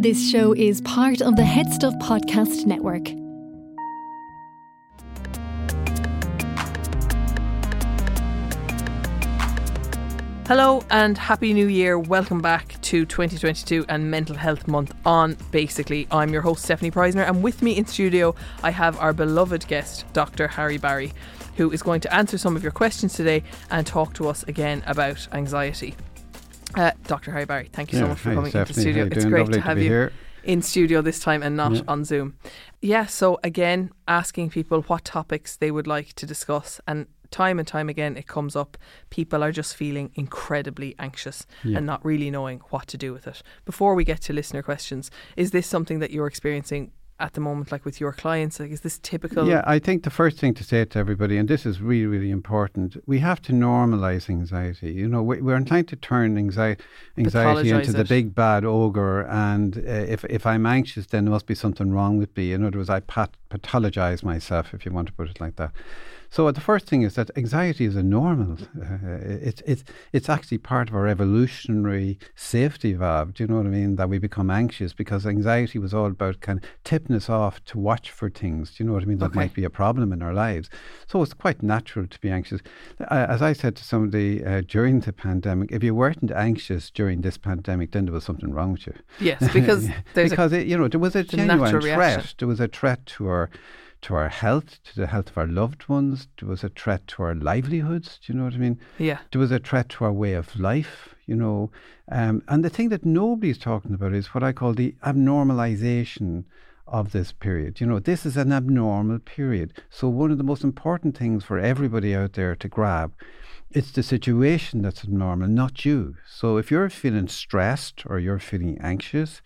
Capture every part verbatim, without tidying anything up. This show is part of the Head Stuff Podcast Network. Hello and Happy New Year. Welcome back to twenty twenty-two and Mental Health Month on Basically. I'm your host, Stefanie Preissner, and with me in studio, I have our beloved guest, Doctor Harry Barry, who is going to answer some of your questions today and talk to us again about anxiety. Uh, Doctor Harry Barry, thank you yeah, so much for coming into the studio. It's great to have you here in studio this time and not yeah. on Zoom. Yeah, so again, asking people what topics they would like to discuss, and time and time again it comes up. People are just feeling incredibly anxious yeah. and not really knowing what to do with it. Before we get to listener questions, is this something that you're experiencing at the moment, like with your clients? Like, is this typical? Yeah, I think the first thing to say to everybody, and this is really, really important, we have to normalise anxiety. You know, we, we're inclined to turn anxiety, anxiety into it. The big bad ogre, and uh, if if I'm anxious, then there must be something wrong with me. In other words, I pat- pathologise myself, if you want to put it like that. So the first thing is that anxiety is a normal. Uh, it's it's it's actually part of our evolutionary safety valve. Do you know what I mean? That we become anxious because anxiety was all about kind of tipping us off to watch for things. Do you know what I mean? That okay. might be a problem in our lives. So it's quite natural to be anxious. As I said to somebody uh, during the pandemic, if you weren't anxious during this pandemic, then there was something wrong with you. Yes, because there's because a, it, you know there was a genuine threat. There was a threat to our. to our health, to the health of our loved ones. There was a threat to our livelihoods, do you know what I mean? Yeah. There was a threat to our way of life, you know. Um, and the thing that nobody's talking about is what I call the abnormalization of this period. You know, this is an abnormal period. So one of the most important things for everybody out there to grab, it's the situation that's abnormal, not you. So if you're feeling stressed or you're feeling anxious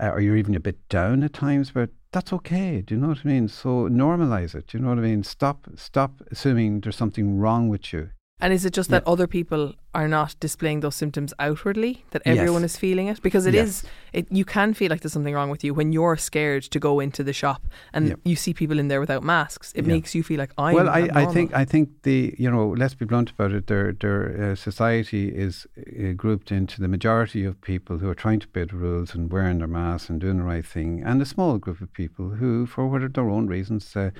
uh, or you're even a bit down at times about, that's okay, do you know what I mean? So normalize it, do you know what I mean? Stop stop assuming there's something wrong with you. And is it just yeah. that other people are not displaying those symptoms outwardly, that everyone yes. is feeling it? Because it yes. is, it, you can feel like there's something wrong with you when you're scared to go into the shop and yep. you see people in there without masks. It yep. makes you feel like I'm Well, I, I think I think the, you know, let's be blunt about it, their, their uh, society is uh, grouped into the majority of people who are trying to obey the rules and wearing their masks and doing the right thing, and a small group of people who, for whatever their own reasons, uh,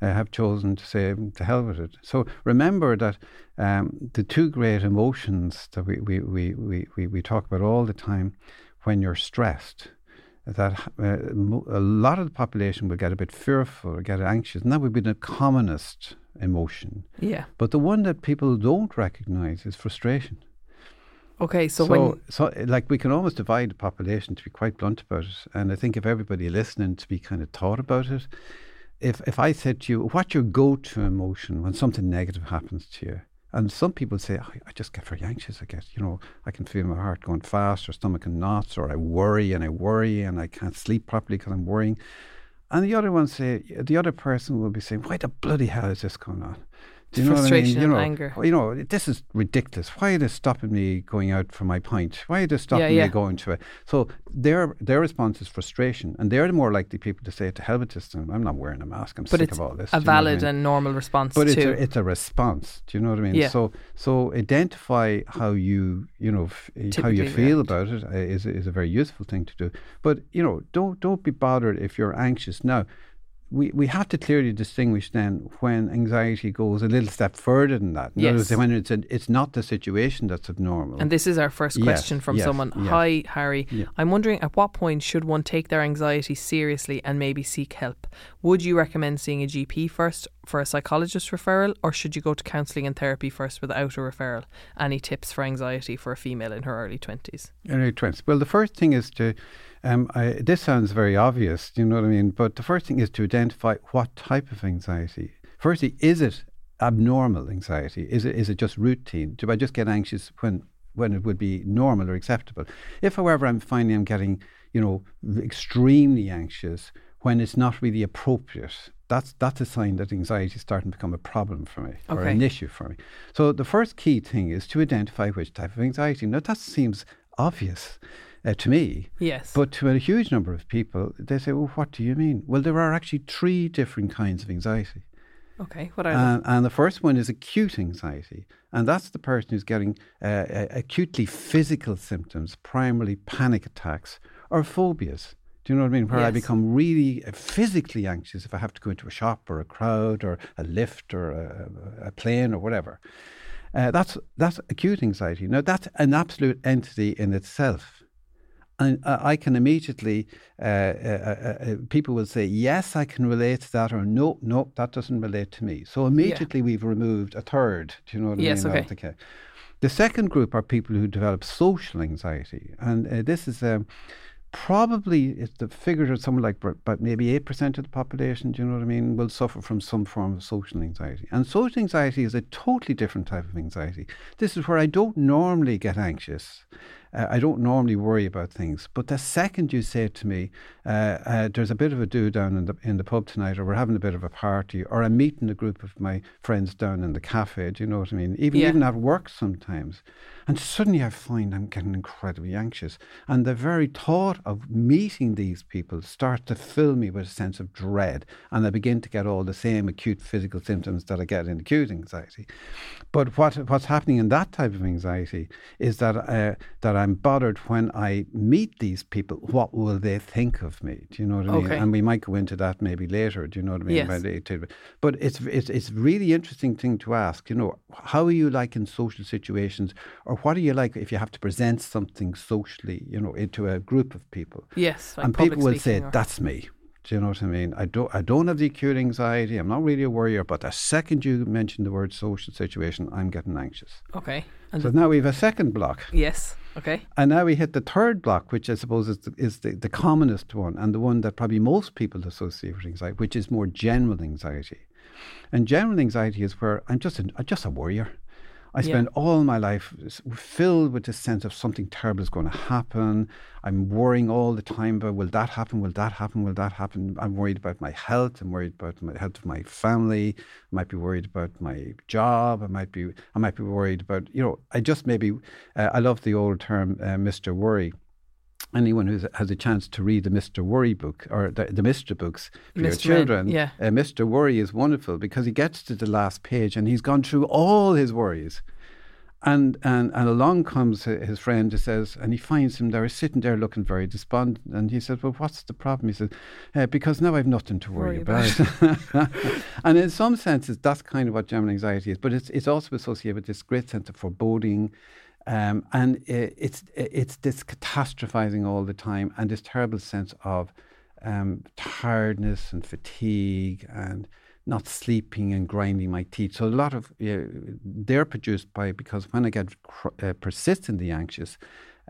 Uh, have chosen to say, to hell with it. So remember that um, the two great emotions that we, we, we, we, we, we talk about all the time when you're stressed, that uh, mo- a lot of the population will get a bit fearful or get anxious, and that would be the commonest emotion. Yeah. But the one that people don't recognize is frustration. Okay, so, so when... So, like, we can almost divide the population, to be quite blunt about it, and I think if everybody listening to be kind of thought about it, If if I said to you, what's your go-to emotion when something negative happens to you? And some people say, oh, I just get very anxious. I get, you know, I can feel my heart going fast or stomach in knots, or I worry and I worry and I can't sleep properly because I'm worrying. And the other one say, the other person will be saying, why the bloody hell is this going on? Do you Frustration know what I mean? You and know, anger. You know, this is ridiculous. Why are they stopping me going out for my pint? Why are they stopping yeah, yeah. me going to it? So their their response is frustration, and they're the more likely people to say, to hell with this, I'm not wearing a mask. I'm but sick of all this. But it's a valid and normal response too. But it's a, it's a response. Do you know what I mean? Yeah. So so identify how you you know f- how you feel react. about it is is a very useful thing to do. But you know, don't don't be bothered if you're anxious now. We we have to clearly distinguish then when anxiety goes a little step further than that. In yes. other words, when it's a, it's not the situation that's abnormal. And this is our first question yes, from yes, someone. Yes. Hi, Harry. Yeah. I'm wondering, at what point should one take their anxiety seriously and maybe seek help? Would you recommend seeing a G P first for a psychologist referral, or should you go to counselling and therapy first without a referral? Any tips for anxiety for a female in her early twenties? Early twenties. Well, the first thing is to... Um, I, this sounds very obvious, do you know what I mean? But the first thing is to identify what type of anxiety. Firstly, is it abnormal anxiety? Is it is it just routine? Do I just get anxious when, when it would be normal or acceptable? If, however, I'm finding I'm getting, you know, extremely anxious when it's not really appropriate, that's that's a sign that anxiety is starting to become a problem for me okay. or an issue for me. So the first key thing is to identify which type of anxiety. Now, that seems obvious. Uh, to me, yes, but to a huge number of people, they say, well, what do you mean? Well, there are actually three different kinds of anxiety. Okay, what are they? Um, and the first one is acute anxiety. And that's the person who's getting uh, acutely physical symptoms, primarily panic attacks or phobias. Do you know what I mean? Where yes. I become really physically anxious if I have to go into a shop or a crowd or a lift or a, a plane or whatever. Uh, that's that's acute anxiety. Now, that's an absolute entity in itself. And I can immediately, uh, uh, uh, people will say, yes, I can relate to that, or no, no, that doesn't relate to me. So immediately yeah. we've removed a third. Do you know what I yes, mean? Yes, okay. The second group are people who develop social anxiety. And uh, this is um, probably, if the figures are somewhere like about maybe eight percent of the population, do you know what I mean, will suffer from some form of social anxiety. And social anxiety is a totally different type of anxiety. This is where I don't normally get anxious. Uh, I don't normally worry about things. But the second you say to me, uh, uh, there's a bit of a do down in the in the pub tonight, or we're having a bit of a party, or I'm meeting a group of my friends down in the cafe, do you know what I mean? Even yeah. even at work sometimes. And suddenly I find I'm getting incredibly anxious. And the very thought of meeting these people starts to fill me with a sense of dread. And I begin to get all the same acute physical symptoms that I get in acute anxiety. But what what's happening in that type of anxiety is that uh, that I'm bothered when I meet these people, what will they think of me? Do you know what I mean? Okay. And we might go into that maybe later. Do you know what I mean? Yes. But it's it's it's really interesting thing to ask, you know, how are you like in social situations, or what are you like if you have to present something socially, you know, into a group of people? Yes. Like, and people will say, or... that's me. Do you know what I mean? I don't I don't have the acute anxiety. I'm not really a worrier. But the second you mention the word social situation, I'm getting anxious. Okay. And so now we have a second block. Yes. Okay. And now we hit the third block, which I suppose is the, is the, the commonest one, and the one that probably most people associate with anxiety, which is more general anxiety. And general anxiety is where I'm just a, just a worrier. I spend yeah. all my life filled with this sense of something terrible is going to happen. I'm worrying all the time about will that happen, will that happen, will that happen. I'm worried about my health. I'm worried about the health of my family. I might be worried about my job. I might be I might be worried about, you know, I just maybe, uh, I love the old term, uh, Mister Worry. Anyone who has a chance to read the Mister Worry book or the, the Mister books for Mister your children, Red, yeah. uh, Mister Worry is wonderful because he gets to the last page and he's gone through all his worries. And, and and along comes his friend who says, and he finds him there, sitting there looking very despondent. And he says, well, what's the problem? He says, uh, because now I've nothing to worry, worry about. about. And in some senses, that's kind of what general anxiety is. But it's it's also associated with this great sense of foreboding. Um, and it's it's this catastrophizing all the time and this terrible sense of um, tiredness and fatigue and not sleeping and grinding my teeth. So a lot of, you know, they're produced by, because when I get cr- uh, persistently anxious,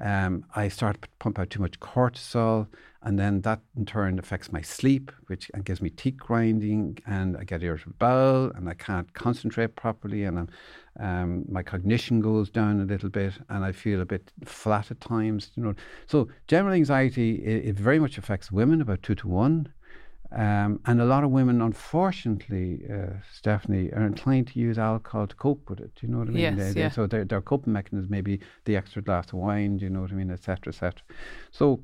um, I start to pump out too much cortisol, and then that in turn affects my sleep, which and gives me teeth grinding, and I get irritable bowel, and I can't concentrate properly, and I'm Um, my cognition goes down a little bit, and I feel a bit flat at times. You know, so general anxiety it, it very much affects women, about two to one, um, and a lot of women, unfortunately, uh, Stefanie, are inclined to use alcohol to cope with it. Do you know what I mean? Yes, they, they, yeah. So their their coping mechanism may be the extra glass of wine. Do you know what I mean? Et cetera, et cetera. So.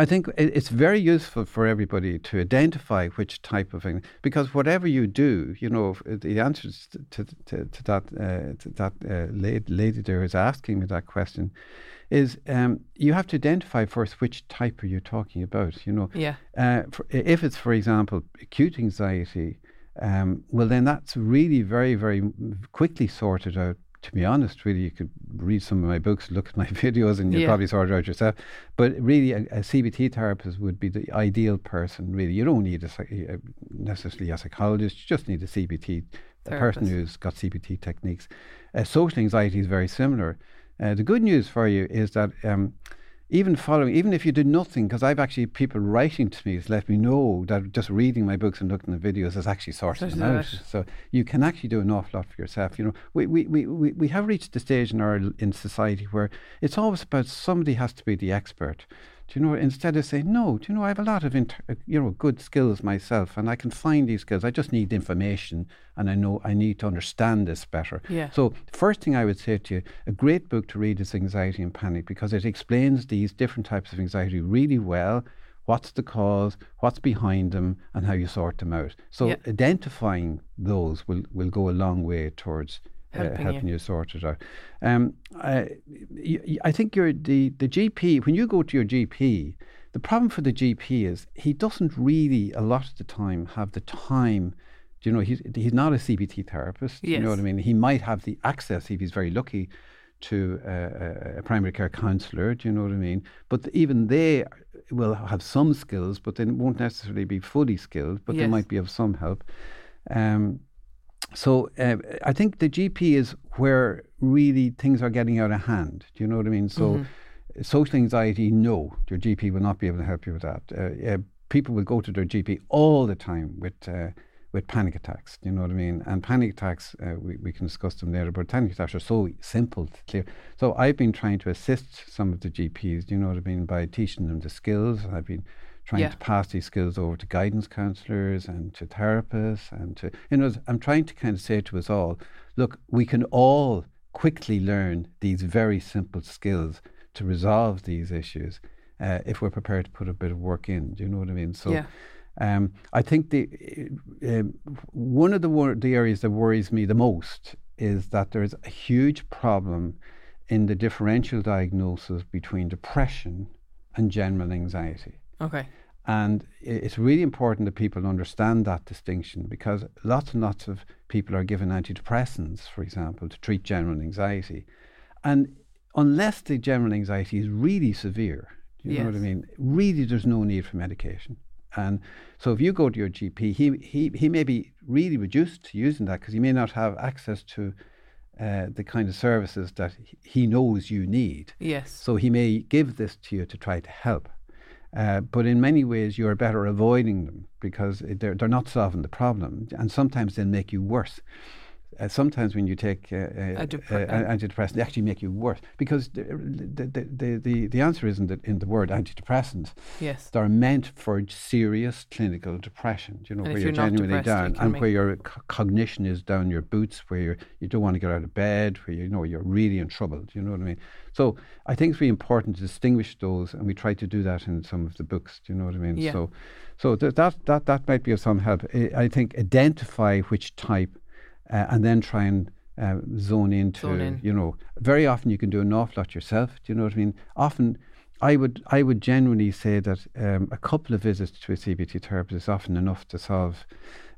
I think it's very useful for everybody to identify which type of thing, because whatever you do, you know, the answer to, to, to that uh, to that uh, lady there who's asking me that question is um, you have to identify first which type are you talking about, you know. Yeah. Uh, for, if it's, for example, acute anxiety, um, well, then that's really very, very quickly sorted out. To be honest, really, you could read some of my books, look at my videos, and you'll yeah. probably sort it out yourself. But really, a, a C B T therapist would be the ideal person, really. You don't need a, a, necessarily a psychologist. You just need a C B T, a person who's got C B T techniques. Uh, social anxiety is very similar. Uh, the good news for you is that... Um, Even following, even if you did nothing, because I've actually people writing to me to let me know that just reading my books and looking at the videos has actually sorted them out. So you can actually do an awful lot for yourself. You know, we we, we, we have reached the stage in our in society where it's always about somebody has to be the expert. Do you know, instead of saying, no, do you know, I have a lot of, inter- you know, good skills myself, and I can find these skills. I just need information, and I know I need to understand this better. Yeah. So the first thing I would say to you, a great book to read is Anxiety and Panic, because it explains these different types of anxiety really well, what's the cause, what's behind them, and how you sort them out. So yeah. identifying those will, will go a long way towards helping, uh, helping you. you sort it out. Um, I, I think you're the, the G P, when you go to your G P, the problem for the G P is he doesn't really, a lot of the time, have the time. Do you know, he's, he's not a C B T therapist. Yes. You know what I mean? He might have the access, if he's very lucky, to uh, a primary care counsellor. Do you know what I mean? But the, even they will have some skills, but they won't necessarily be fully skilled, but yes. they might be of some help. Um, so uh, I think the G P is where really things are getting out of hand. Do you know what I mean? So mm-hmm. social anxiety, no, your G P will not be able to help you with that. Uh, uh, people will go to their G P all the time with... Uh, with panic attacks, you know what I mean? And panic attacks, uh, we, we can discuss them later, but panic attacks are so simple to clear. So I've been trying to assist some of the G Ps, you know what I mean, by teaching them the skills. I've been trying yeah. to pass these skills over to guidance counsellors and to therapists and to, you know, I'm trying to kind of say to us all, look, we can all quickly learn these very simple skills to resolve these issues uh, if we're prepared to put a bit of work in, do you know what I mean? So. Yeah. Um, I think the uh, one of the, wor- the areas that worries me the most is that there is a huge problem in the differential diagnosis between depression and general anxiety. Okay. And it's really important that people understand that distinction, because lots and lots of people are given antidepressants, for example, to treat general anxiety. And unless the general anxiety is really severe, do you yes. know what I mean? Really, there's no need for medication. And so if you go to your G P, he he, he may be really reduced to using that, because he may not have access to uh, the kind of services that he knows you need. Yes. So he may give this to you to try to help. Uh, but in many ways, you're better avoiding them, because they're, they're not solving the problem. And sometimes they'll make you worse. Uh, sometimes when you take uh, uh, dep- uh, antidepressants, they actually make you worse, because the the the, the, the answer isn't in, in the word antidepressants. Yes, they're meant for serious clinical depression. You know, and where you're, you're genuinely down, you and where your co- cognition is down your boots, where you you don't want to get out of bed, where you know you're really in trouble. Do you know what I mean? So I think it's really important to distinguish those, and we try to do that in some of the books. Do you know what I mean? Yeah. So, so th- that that that might be of some help. I, I think identify which type. Uh, and then try and uh, zone into, zone in. You know, very often you can do an awful lot yourself. Do you know what I mean? Often I would I would genuinely say that um, a couple of visits to a C B T therapist is often enough to solve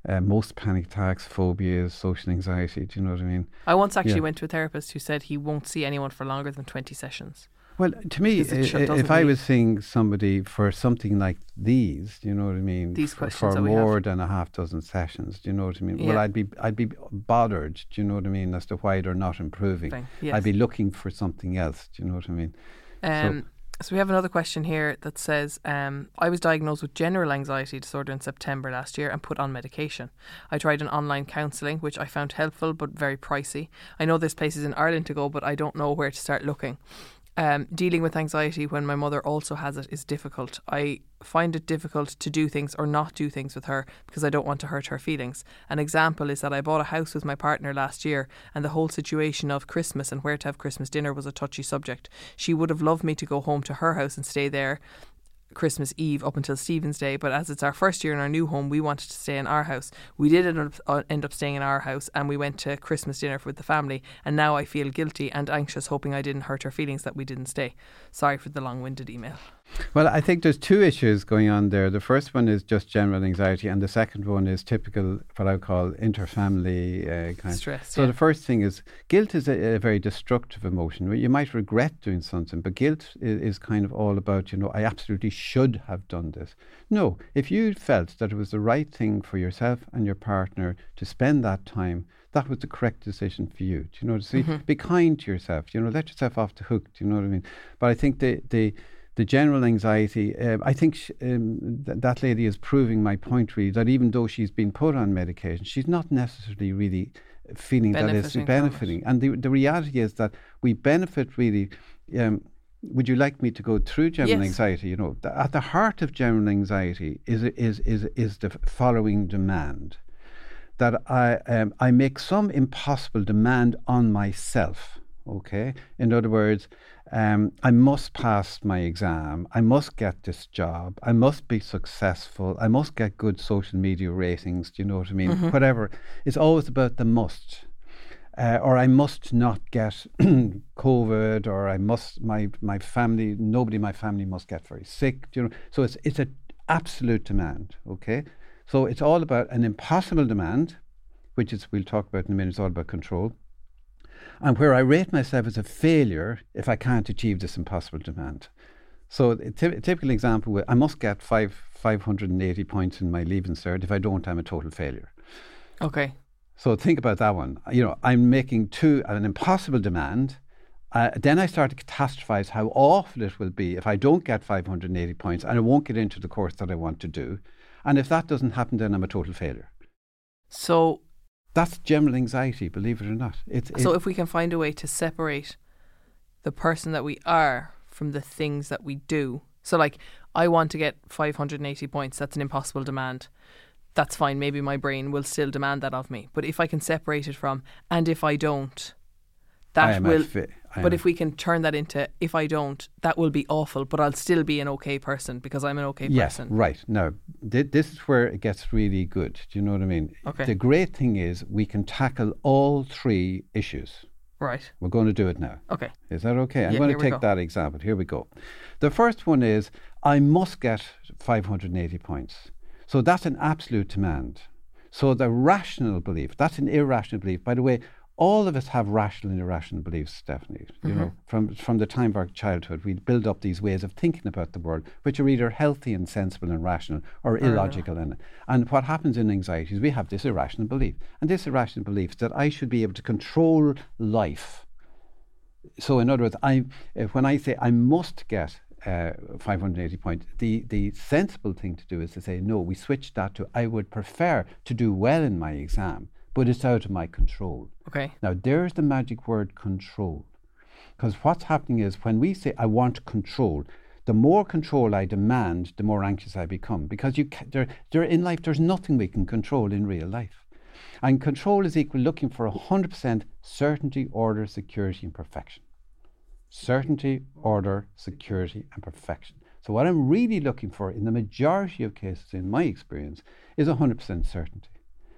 uh, most panic attacks, phobias, social anxiety. Do you know what I mean? I once actually yeah. went to a therapist who said he won't see anyone for longer than twenty sessions. Well, to me, it sh- if leave. I was seeing somebody for something like these, do you know what I mean? These questions for, for more have. than a half dozen sessions, do you know what I mean? Yeah. Well, I'd be I'd be bothered, do you know what I mean, as to why they're not improving. Yes. I'd be looking for something else, do you know what I mean? Um, so, so we have another question here that says, um, I was diagnosed with general anxiety disorder in September last year and put on medication. I tried an online counselling, which I found helpful but very pricey. I know there's places in Ireland to go, but I don't know where to start looking. Um, dealing with anxiety when my mother also has it is difficult. I find it difficult to do things or not do things with her, because I don't want to hurt her feelings. An example is that I bought a house with my partner last year, and the whole situation of Christmas and where to have Christmas dinner was a touchy subject. She would have loved me to go home to her house and stay there Christmas Eve up until Stephen's Day, but as it's our first year in our new home, we wanted to stay in our house. We did end up, end up staying in our house, and we went to Christmas dinner with the family, and now I feel guilty and anxious, hoping I didn't hurt her feelings that we didn't stay. Sorry for the long-winded email. Well, I think there's two issues going on there. The first one is just general anxiety, and the second one is typical, what I would call interfamily uh, kind stress. Of. So yeah. the first thing is guilt is a, a very destructive emotion. You might regret doing something, but guilt is, is kind of all about, you know, I absolutely should have done this. No, if you felt that it was the right thing for yourself and your partner to spend that time, that was the correct decision for you. Do you know, to see, mm-hmm. be kind to yourself. You know, let yourself off the hook. Do you know what I mean? But I think the the The general anxiety, uh, I think sh- um, th- that lady is proving my point, really, that even though she's been put on medication, she's not necessarily really feeling benefiting that it's benefiting. And the, the reality is that we benefit really. Um, would you like me to go through general yes. anxiety? You know, th- at the heart of general anxiety is is is is the following demand, that I um, I make some impossible demand on myself. Okay. In other words, um, I must pass my exam. I must get this job. I must be successful. I must get good social media ratings. Do you know what I mean? Mm-hmm. Whatever. It's always about the must. Uh, or I must not get COVID, or I must, my my family, nobody in my family must get very sick. Do you know? So it's it's an absolute demand, okay? So it's all about an impossible demand, which is, we'll talk about in a minute, it's all about control. And where I rate myself as a failure if I can't achieve this impossible demand. So a t- typical example, would, I must get five, 580 points in my Leaving Cert. If I don't, I'm a total failure. Okay. So think about that one. You know, I'm making two an impossible demand. Uh, then I start to catastrophize how awful it will be if I don't get five hundred eighty points and I won't get into the course that I want to do. And if that doesn't happen, then I'm a total failure. So that's general anxiety, believe it or not. It's, it's so if we can find a way to separate the person that we are from the things that we do. So like, I want to get five hundred eighty points. That's an impossible demand. That's fine, maybe my brain will still demand that of me. But if I can separate it from, and if I don't, that I will... Fit. I but am. If we can turn that into, if I don't, that will be awful, but I'll still be an okay person because I'm an okay yes, person. Yes, right. Now, th- this is where it gets really good. Do you know what I mean? Okay. The great thing is we can tackle all three issues. Right. We're going to do it now. Okay. Is that okay? I'm yeah, going to take that example. Here we go. The first one is, I must get five hundred eighty points. So that's an absolute demand. So the rational belief, that's an irrational belief. By the way, all of us have rational and irrational beliefs, Stefanie. Mm-hmm. You know, from, from the time of our childhood, we build up these ways of thinking about the world, which are either healthy and sensible and rational or uh, illogical. And, and what happens in anxiety is we have this irrational belief. And this irrational belief is that I should be able to control life. So in other words, I when I say I must get Uh, five hundred eighty points, the, the sensible thing to do is to say, no, we switch that to, I would prefer to do well in my exam, but it's out of my control. Okay. Now, there's the magic word control. Because what's happening is when we say, I want control, the more control I demand, the more anxious I become. Because you ca- there, there in life, there's nothing we can control in real life. And control is equal looking for one hundred percent certainty, order, security, and perfection. Certainty, order, security, and perfection. So what I'm really looking for in the majority of cases in my experience is one hundred percent certainty.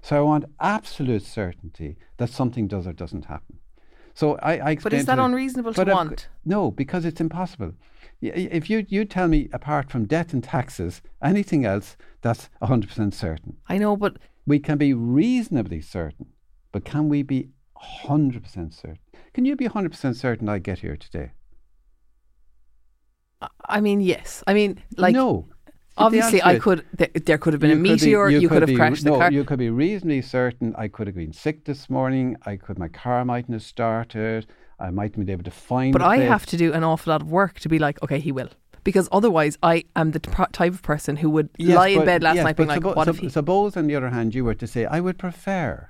So I want absolute certainty that something does or doesn't happen. So I, I explain. But is that to unreasonable to want? I've, no, because it's impossible. If you you tell me, apart from death and taxes, anything else, that's one hundred percent certain. I know, but... We can be reasonably certain, but can we be one hundred percent certain? Can you be one hundred percent certain I get here today? I mean, yes. I mean, like... No. Obviously, I could... Th- there could have been a meteor. Be, you, you could, could have be, crashed no, the car. No, you could be reasonably certain I could have been sick this morning. I could... My car mightn't have started. I mightn't have been able to find... But I place. have to do an awful lot of work to be like, okay, he will. Because otherwise, I am the t- type of person who would yes, lie but, in bed last yes, night being like, suppo- what if he... Suppose, on the other hand, you were to say, I would prefer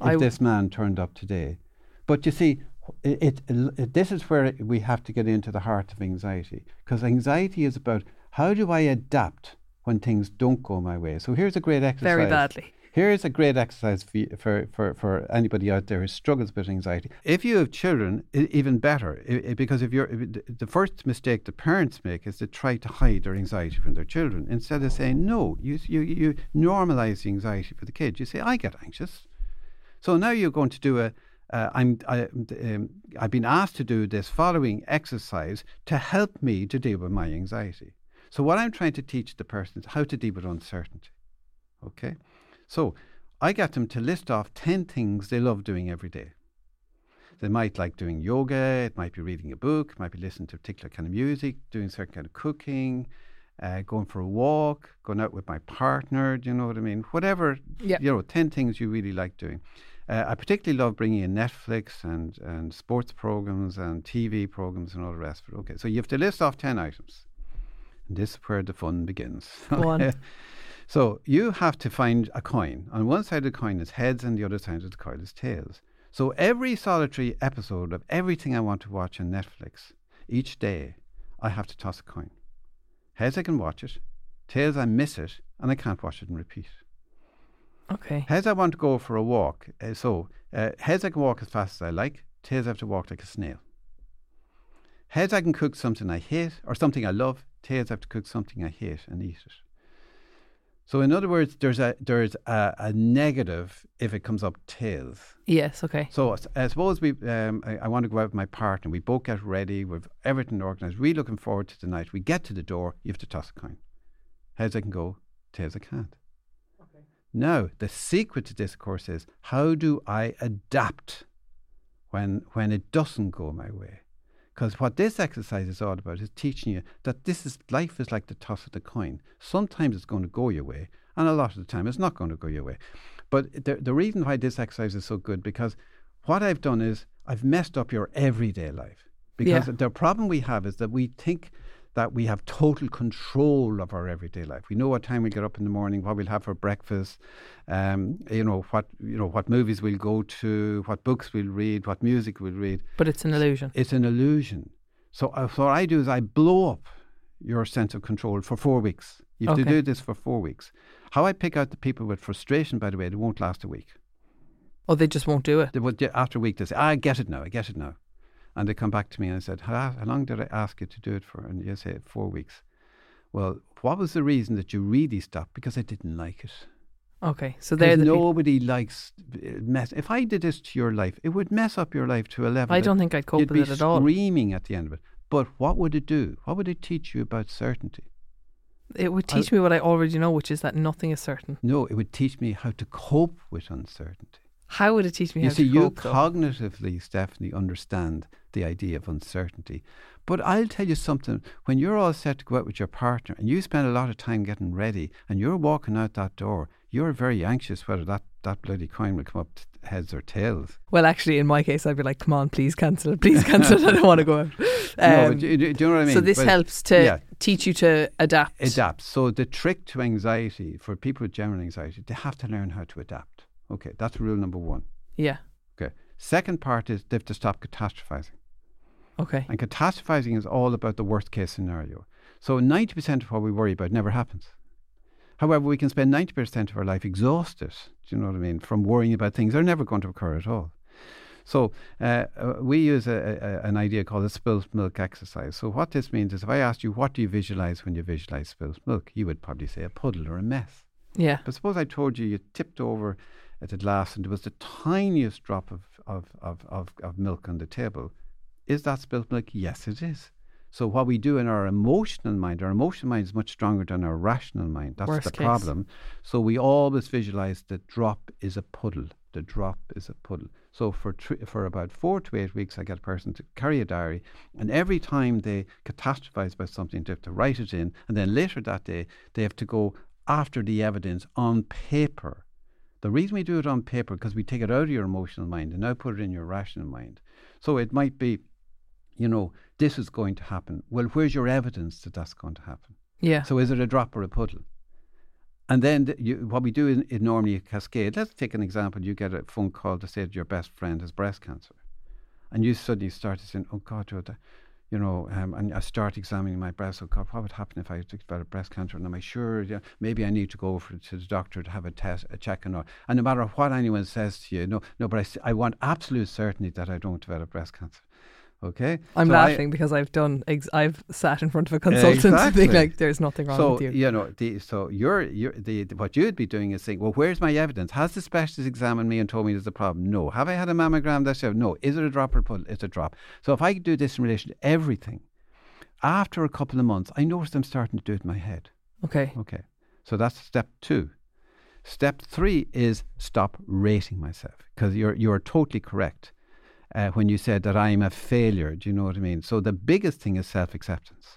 if I w- this man turned up today. But you see, it, it, it, this is where we have to get into the heart of anxiety, because anxiety is about, how do I adapt when things don't go my way? So here's a great exercise. Very badly. Here's a great exercise for, for, for anybody out there who struggles with anxiety. If you have children, it, even better, it, it, because if you're, it, the first mistake the parents make is to try to hide their anxiety from their children. Instead of saying, no, you, you, you normalize the anxiety for the kids. You say, I get anxious. So now you're going to do a, Uh, I'm, I, um, I've been asked to do this following exercise to help me to deal with my anxiety. So what I'm trying to teach the person is how to deal with uncertainty. Okay? So I get them to list off ten things they love doing every day. They might like doing yoga, it might be reading a book, it might be listening to a particular kind of music, doing a certain kind of cooking, uh, going for a walk, going out with my partner, do you know what I mean? Whatever, yep. You know, ten things you really like doing. Uh, I particularly love bringing in Netflix and, and sports programs and T V programs and all the rest. Okay, so you have to list off ten items. And this is where the fun begins. Go on. So you have to find a coin. On one side of the coin is heads and the other side of the coin is tails. So every solitary episode of everything I want to watch on Netflix, each day, I have to toss a coin. Heads, I can watch it. Tails, I miss it. And I can't watch it and repeat. Okay. Heads, I want to go for a walk. Uh, so, uh, heads, I can walk as fast as I like. Tails, I have to walk like a snail. Heads, I can cook something I hate or something I love. Tails, I have to cook something I hate and eat it. So in other words, there's a there's a, a negative if it comes up tails. Yes, okay. So I suppose we, um, I, I want to go out with my partner. We both get ready. We've everything organised. Really looking forward to the night. We get to the door. You have to toss a coin. Heads, I can go. Tails, I can't. Okay. Now, the secret to this, of course, is how do I adapt when when it doesn't go my way? Because what this exercise is all about is teaching you that this is life is like the toss of the coin. Sometimes it's going to go your way, and a lot of the time it's not going to go your way. But the, the reason why this exercise is so good, because what I've done is I've messed up your everyday life. Because yeah. the problem we have is that we think that we have total control of our everyday life. We know what time we get up in the morning, what we'll have for breakfast, um, you know, what you know, what movies we'll go to, what books we'll read, what music we'll read. But it's an illusion. It's an illusion. So, uh, so what I do is I blow up your sense of control for four weeks. You have okay. to do this for four weeks. How I pick out the people with frustration, by the way, they won't last a week. Oh, they just won't do it? They would, after a week, they say, I get it now, I get it now. And they come back to me and I said, how, how long did I ask you to do it for? And you say, four weeks. Well, what was the reason that you really stopped? Because I didn't like it. Okay. So there the nobody pe- likes mess. If I did this to your life, it would mess up your life to a level. I don't think I'd cope with it at all. You'd be screaming at the end of it. But what would it do? What would it teach you about certainty? It would teach I, me what I already know, which is that nothing is certain. No, it would teach me how to cope with uncertainty. How would it teach me you how see, to cope? You see, you cognitively, Stefanie, understand the idea of uncertainty. But I'll tell you something. When you're all set to go out with your partner and you spend a lot of time getting ready and you're walking out that door, you're very anxious whether that, that bloody coin will come up t- heads or tails. Well, actually, in my case, I'd be like, come on, please cancel it. Please cancel it. I don't want to go out. Um, no, do, do, do you know what I mean? So this but, helps to yeah. teach you to adapt. Adapt. So the trick to anxiety, for people with general anxiety, they have to learn how to adapt. Okay, that's rule number one. Yeah. Okay. Second part is they have to stop catastrophizing. Okay. And catastrophizing is all about the worst case scenario. So ninety percent of what we worry about never happens. However, we can spend ninety percent of our life exhausted, do you know what I mean, from worrying about things that are never going to occur at all. So uh, we use a, a, an idea called the spilled milk exercise. So what this means is if I asked you, what do you visualize when you visualize spilled milk? You would probably say a puddle or a mess. Yeah. But suppose I told you you tipped over at the last and there was the tiniest drop of, of, of, of, of milk on the table. Is that spilt milk? Yes, it is. So what we do in our emotional mind, our emotional mind is much stronger than our rational mind. That's Worst the case. problem. So we always visualize the drop is a puddle. The drop is a puddle. So for tr- for about four to eight weeks, I get a person to carry a diary, and every time they catastrophize about something, they have to write it in, and then later that day, they have to go after the evidence on paper. The reason we do it on paper because we take it out of your emotional mind and now put it in your rational mind. So it might be, you know, this is going to happen. Well, where's your evidence that that's going to happen? Yeah. So is it a drop or a puddle? And then th- you, what we do is, is normally a cascade. Let's take an example. You get a phone call to say that your best friend has breast cancer. And you suddenly start to say, oh, God, you know, um, and I start examining my breast. Oh, God, what would happen if I developed breast cancer? And am I sure? Yeah, maybe I need to go for, to the doctor to have a test, a check and all. And no matter what anyone says to you, no, no, but I, I want absolute certainty that I don't develop breast cancer. Okay? I'm so laughing I, because I've done, ex- I've sat in front of a consultant exactly. and think like, there's nothing wrong so, with you. You know, the, so you're, you're, the, the, what you'd be doing is saying, well, where's my evidence? Has the specialist examined me and told me there's a problem? No. Have I had a mammogram? That's it. No. Is it a drop or a puddle? It's a drop. So if I do this in relation to everything, after a couple of months, I notice I'm starting to do it in my head. Okay. Okay. So that's step two. Step three is stop rating myself because you're you're totally correct. Uh, when you said that I'm a failure, do you know what I mean? So the biggest thing is self-acceptance.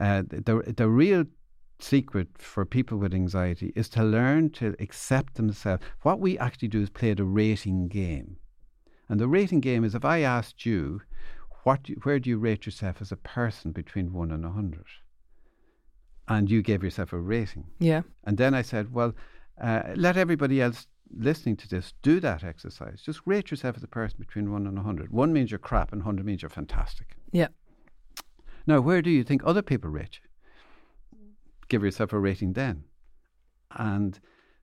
Uh, the the real secret for people with anxiety is to learn to accept themselves. What we actually do is play the rating game. And the rating game is if I asked you, what do you, where do you rate yourself as a person between one and one hundred? And you gave yourself a rating. Yeah. And then I said, well, uh, let everybody else listening to this, do that exercise. Just rate yourself as a person between one and one hundred. One means you're crap and one hundred means you're fantastic. Yeah. Now, where do you think other people rate you? Give yourself a rating then. And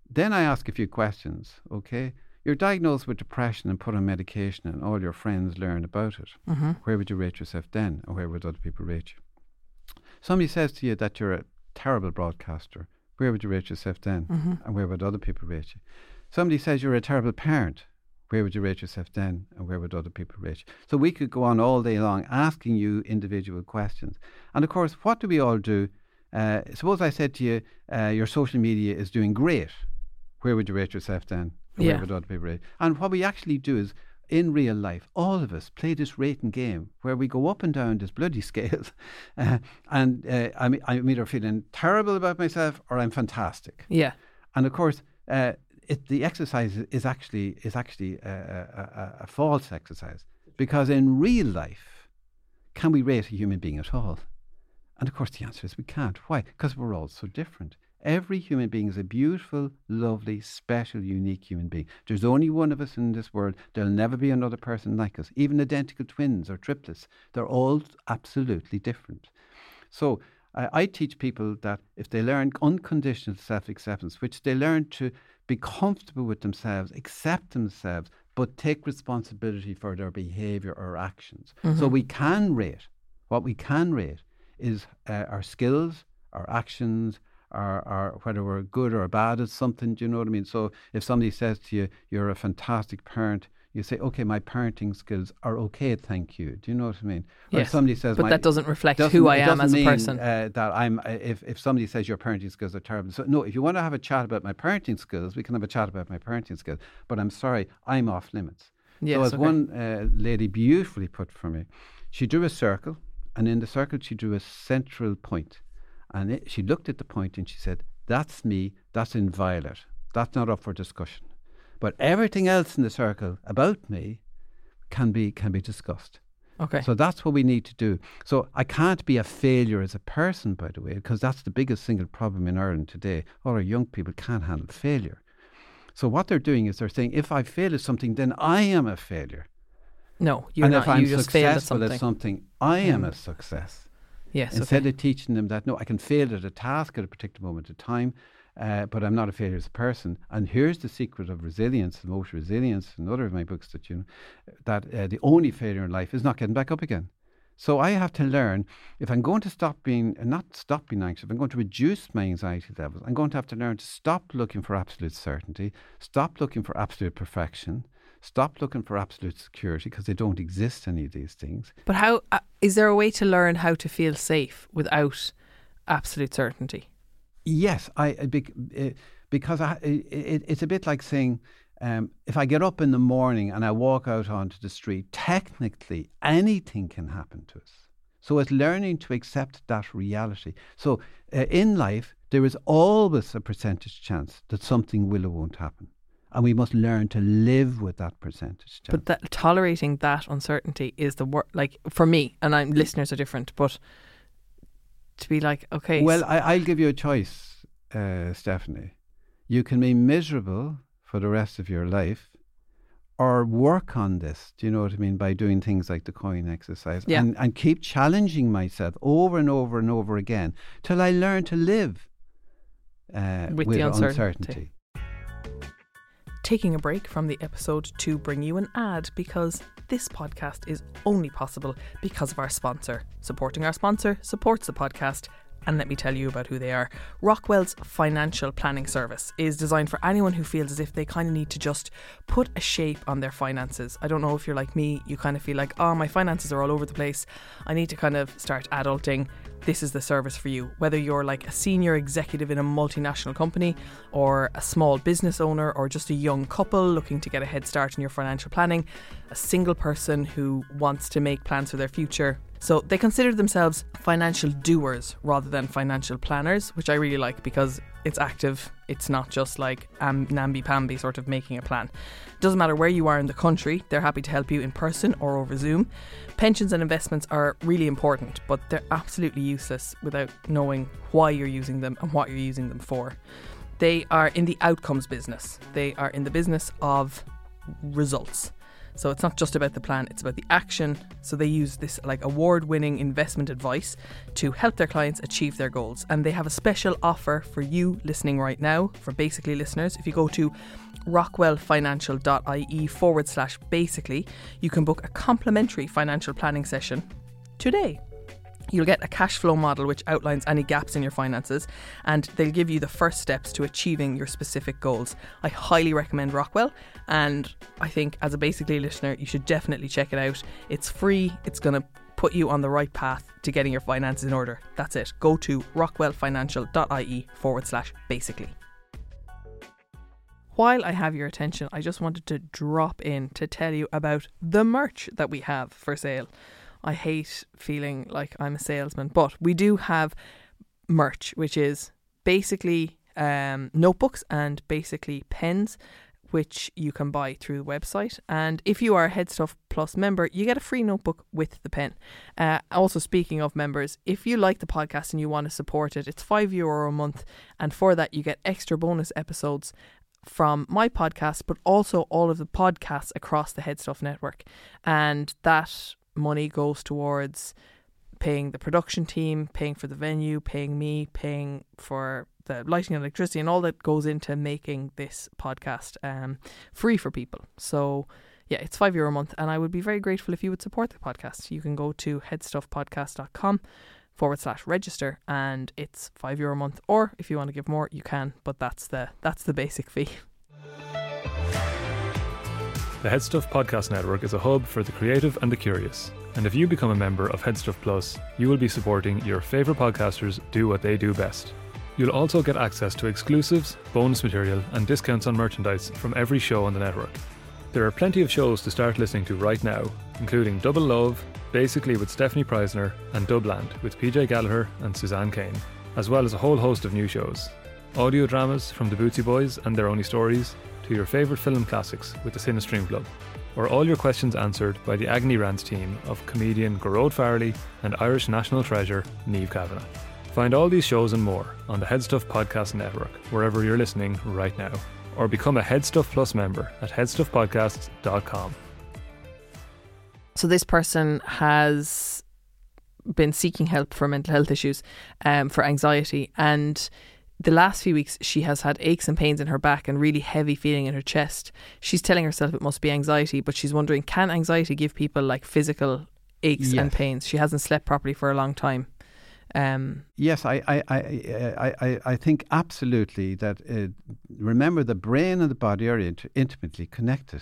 then I ask a few questions, okay? You're diagnosed with depression and put on medication and all your friends learn about it. Mm-hmm. Where would you rate yourself then, or where would other people rate you? Somebody says to you that you're a terrible broadcaster. Where would you rate yourself then, mm-hmm. and where would other people rate you? Somebody says you're a terrible parent. Where would you rate yourself then, and where would other people rate you? So we could go on all day long asking you individual questions. And of course, what do we all do? Uh, suppose I said to you, uh, your social media is doing great. Where would you rate yourself then? And yeah. where would other people rate you? And what we actually do is, in real life, all of us play this rating game where we go up and down this bloody scale. Uh, and uh, I'm, I'm either feeling terrible about myself or I'm fantastic. Yeah. And of course, uh, it, the exercise is actually is actually a, a, a false exercise, because in real life, can we rate a human being at all? And of course, the answer is we can't. Why? Because we're all so different. Every human being is a beautiful, lovely, special, unique human being. There's only one of us in this world. There'll never be another person like us. Even identical twins or triplets, they're all absolutely different. So I, I teach people that if they learn unconditional self-acceptance, which they learn to be comfortable with themselves, accept themselves, but take responsibility for their behavior or actions. Mm-hmm. So we can rate. What we can rate is uh, our skills, our actions, Or, or whether we're good or bad at something, do you know what I mean? So if somebody says to you, you're a fantastic parent, you say, okay, my parenting skills are okay, thank you. Do you know what I mean? Or yes, if somebody says, but that doesn't reflect doesn't, who I am as a mean, person. Uh, that I'm. If, if somebody says your parenting skills are terrible, so no, if you want to have a chat about my parenting skills, we can have a chat about my parenting skills, but I'm sorry, I'm off limits. Yes, so as okay. one uh, lady beautifully put for me, she drew a circle, and in the circle she drew a central point. And it, she looked at the point and she said, that's me, that's inviolate, that's not up for discussion. But everything else in the circle about me can be can be discussed. Okay. So that's what we need to do. So I can't be a failure as a person, by the way, because that's the biggest single problem in Ireland today. All our young people can't handle failure. So what they're doing is they're saying, if I fail at something, then I am a failure. No, you're and not. And if I'm successful at, at something, I mm. am a success. Yes, Instead okay. of teaching them that, no, I can fail at a task at a particular moment of time, uh, but I'm not a failure as a person. And here's the secret of resilience, emotional resilience, another of my books that you know, that uh, the only failure in life is not getting back up again. So I have to learn, if I'm going to stop being, uh, not stop being anxious, if I'm going to reduce my anxiety levels, I'm going to have to learn to stop looking for absolute certainty, stop looking for absolute perfection, stop looking for absolute security, because they don't exist, any of these things. But how uh, is there a way to learn how to feel safe without absolute certainty? Yes, I because I, it, it's a bit like saying um, if I get up in the morning and I walk out onto the street, technically anything can happen to us. So it's learning to accept that reality. So uh, in life, there is always a percentage chance that something will or won't happen. And we must learn to live with that percentage. Chance. But that, tolerating that uncertainty is the work, like for me, and I'm, listeners are different, but to be like, okay. Well, I, I'll give you a choice, uh, Stefanie. You can be miserable for the rest of your life or work on this, do you know what I mean, by doing things like the coin exercise yeah. and, and keep challenging myself over and over and over again till I learn to live uh, with, with the uncertainty. uncertainty. Taking a break from the episode to bring you an ad, because this podcast is only possible because of our sponsor. Supporting our sponsor supports the podcast, and let me tell you about who they are. Rockwell's financial planning service is designed for anyone who feels as if they kind of need to just put a shape on their finances. I don't know if you're like me, you kind of feel like, oh, my finances are all over the place, I need to kind of start adulting. This is the service for you. Whether you're like a senior executive in a multinational company or a small business owner or just a young couple looking to get a head start in your financial planning, a single person who wants to make plans for their future. So they consider themselves financial doers rather than financial planners, which I really like because it's active. It's not just like um, namby-pamby sort of making a plan. Doesn't matter where you are in the country, they're happy to help you in person or over Zoom. Pensions and investments are really important, but they're absolutely useless without knowing why you're using them and what you're using them for. They are in the outcomes business. They are in the business of results. So it's not just about the plan, it's about the action. So they use this like award-winning investment advice to help their clients achieve their goals. And they have a special offer for you listening right now, for Basically listeners. If you go to rockwellfinancial.ie forward slash basically, you can book a complimentary financial planning session today. You'll get a cash flow model which outlines any gaps in your finances, and they'll give you the first steps to achieving your specific goals. I highly recommend Rockwell, and I think as a Basically listener, you should definitely check it out. It's free. It's going to put you on the right path to getting your finances in order. That's it. Go to rockwellfinancial.ie forward slash basically. While I have your attention, I just wanted to drop in to tell you about the merch that we have for sale. I hate feeling like I'm a salesman, but we do have merch, which is basically um, notebooks and basically pens, which you can buy through the website. And if you are a Head Stuff Plus member, you get a free notebook with the pen. Uh, also, speaking of members, if you like the podcast and you want to support it, it's five euro a month. And for that, you get extra bonus episodes from my podcast, but also all of the podcasts across the Head Stuff network. And that money goes towards paying the production team, paying for the venue, paying me, paying for the lighting and electricity, and all that goes into making this podcast um, free for people. So yeah, it's five euro a month, and I would be very grateful if you would support the podcast. You can go to headstuffpodcast.com forward slash register, and it's five euro a month, or if you want to give more, you can, but that's the that's the basic fee. The Head Stuff Podcast Network is a hub for the creative and the curious. And if you become a member of Head Stuff Plus, you will be supporting your favourite podcasters do what they do best. You'll also get access to exclusives, bonus material, and discounts on merchandise from every show on the network. There are plenty of shows to start listening to right now, including Double Love, Basically with Stefanie Preissner, and Dubland with P J Gallagher and Suzanne Kane, as well as a whole host of new shows. Audio dramas from the Bootsy Boys and Their Only Stories, to your favourite film classics with the Cinestream Club, or all your questions answered by the Agony Rants team of comedian Garrod Farley and Irish national treasure Niamh Kavanagh. Find all these shows and more on the Head Stuff Podcast Network, wherever you're listening right now, or become a Head Stuff Plus member at head stuff podcasts dot com. So this person has been seeking help for mental health issues, um, for anxiety, and the last few weeks she has had aches and pains in her back and really heavy feeling in her chest. She's telling herself it must be anxiety, but she's wondering, can anxiety give people like physical aches yes. and pains? She hasn't slept properly for a long time. Um, yes, I I, I, I, I, I think absolutely that, uh, remember the brain and the body are int- intimately connected.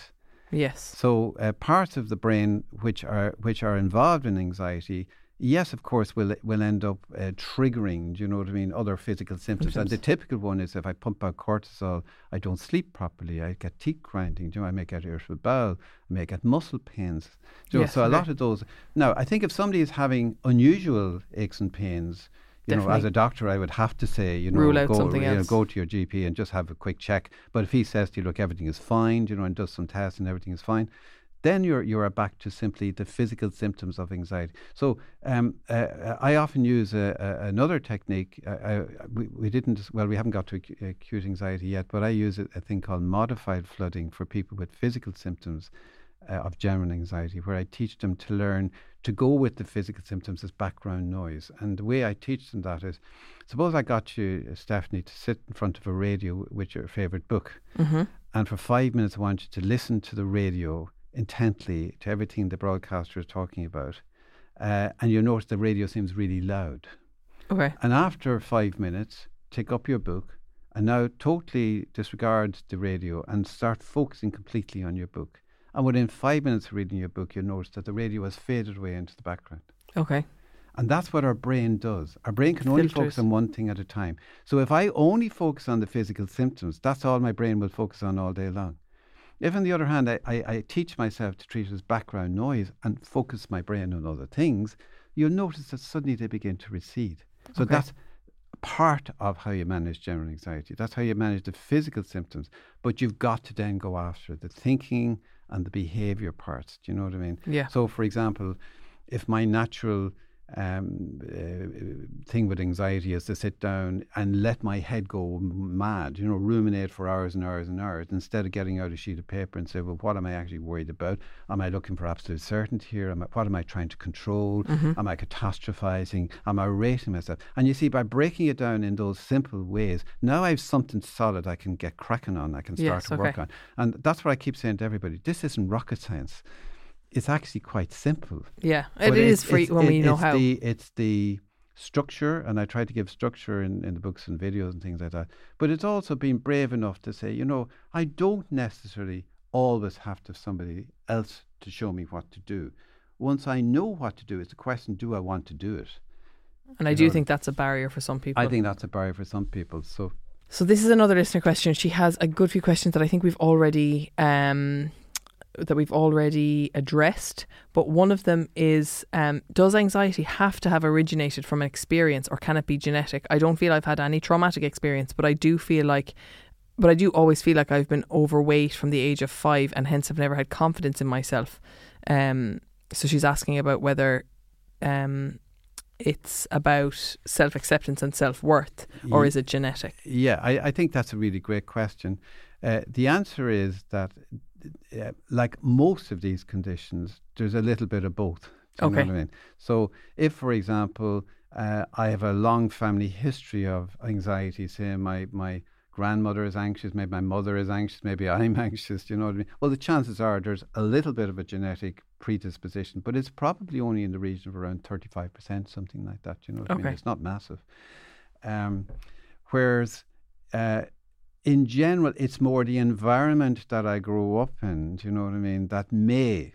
Yes. So uh, parts of the brain which are which are involved in anxiety, yes, of course, will will end up uh, triggering, do you know what I mean, other physical symptoms. And the typical one is if I pump out cortisol, I don't sleep properly, I get teeth grinding, do you know, I may get irritable bowel, I may get muscle pains. Do you yes, know, so right. a lot of those. Now, I think if somebody is having unusual aches and pains, you Definitely. know, as a doctor, I would have to say, you know, Rule out go, something else. You know, go to your G P and just have a quick check. But if he says to you, look, everything is fine, you know, and does some tests and everything is fine, then you're you are back to simply the physical symptoms of anxiety. So um, uh, I often use a, a, another technique. Uh, I, we, we didn't, well, we haven't got to ac- acute anxiety yet, but I use a, a thing called modified flooding for people with physical symptoms uh, of general anxiety, where I teach them to learn to go with the physical symptoms as background noise. And the way I teach them that is, suppose I got you, Stefanie, to sit in front of a radio with your favorite book. Mm-hmm. And for five minutes, I want you to listen to the radio intently to everything the broadcaster is talking about, uh, and you notice the radio seems really loud. Okay. And after five minutes, take up your book and now totally disregard the radio and start focusing completely on your book. And within five minutes of reading your book, you'll notice that the radio has faded away into the background. Okay. And that's what our brain does. Our brain can only focus on one thing at a time. So if I only focus on the physical symptoms, that's all my brain will focus on all day long. If, on the other hand, I, I, I teach myself to treat it as background noise and focus my brain on other things, you'll notice that suddenly they begin to recede. So okay. that's part of how you manage general anxiety. That's how you manage the physical symptoms. But you've got to then go after the thinking and the behavior parts. Do you know what I mean? Yeah. So, for example, if my natural um, uh, thing with anxiety is to sit down and let my head go mad, you know, ruminate for hours and hours and hours, instead of getting out a sheet of paper and say, well, what am I actually worried about? Am I looking for absolute certainty here? Am I, what am I trying to control? Mm-hmm. Am I catastrophizing? Am I rating myself? And you see, by breaking it down in those simple ways, now I have something solid I can get cracking on, I can start yes, to okay. work on. And that's what I keep saying to everybody. This isn't rocket science. It's actually quite simple. Yeah, it is for when we know how. It's the structure, and I try to give structure in, in the books and videos and things like that. But it's also being brave enough to say, you know, I don't necessarily always have to have somebody else to show me what to do. Once I know what to do, it's a question, do I want to do it? And I do think that's a barrier for some people. I think that's a barrier for some people. So, so this is another listener question. She has a good few questions that I think we've already... Um, that we've already addressed, but one of them is, um, does anxiety have to have originated from an experience, or can it be genetic? I don't feel I've had any traumatic experience, but I do feel like, but I do always feel like I've been overweight from the age of five, and hence I've never had confidence in myself. Um, so she's asking about whether um, it's about self-acceptance and self-worth, or yeah. is it genetic? Yeah, I, I think that's a really great question. Uh, the answer is that Uh, like most of these conditions, there's a little bit of both. Do you okay. know what I mean? So if, for example, uh, I have a long family history of anxiety, say my, my grandmother is anxious, maybe my mother is anxious, maybe I'm anxious, do you know what I mean? Well, the chances are there's a little bit of a genetic predisposition, but it's probably only in the region of around thirty-five percent, something like that, do you know what okay. I mean? It's not massive. Um, whereas... Uh, in general, it's more the environment that I grew up in, do you know what I mean, that may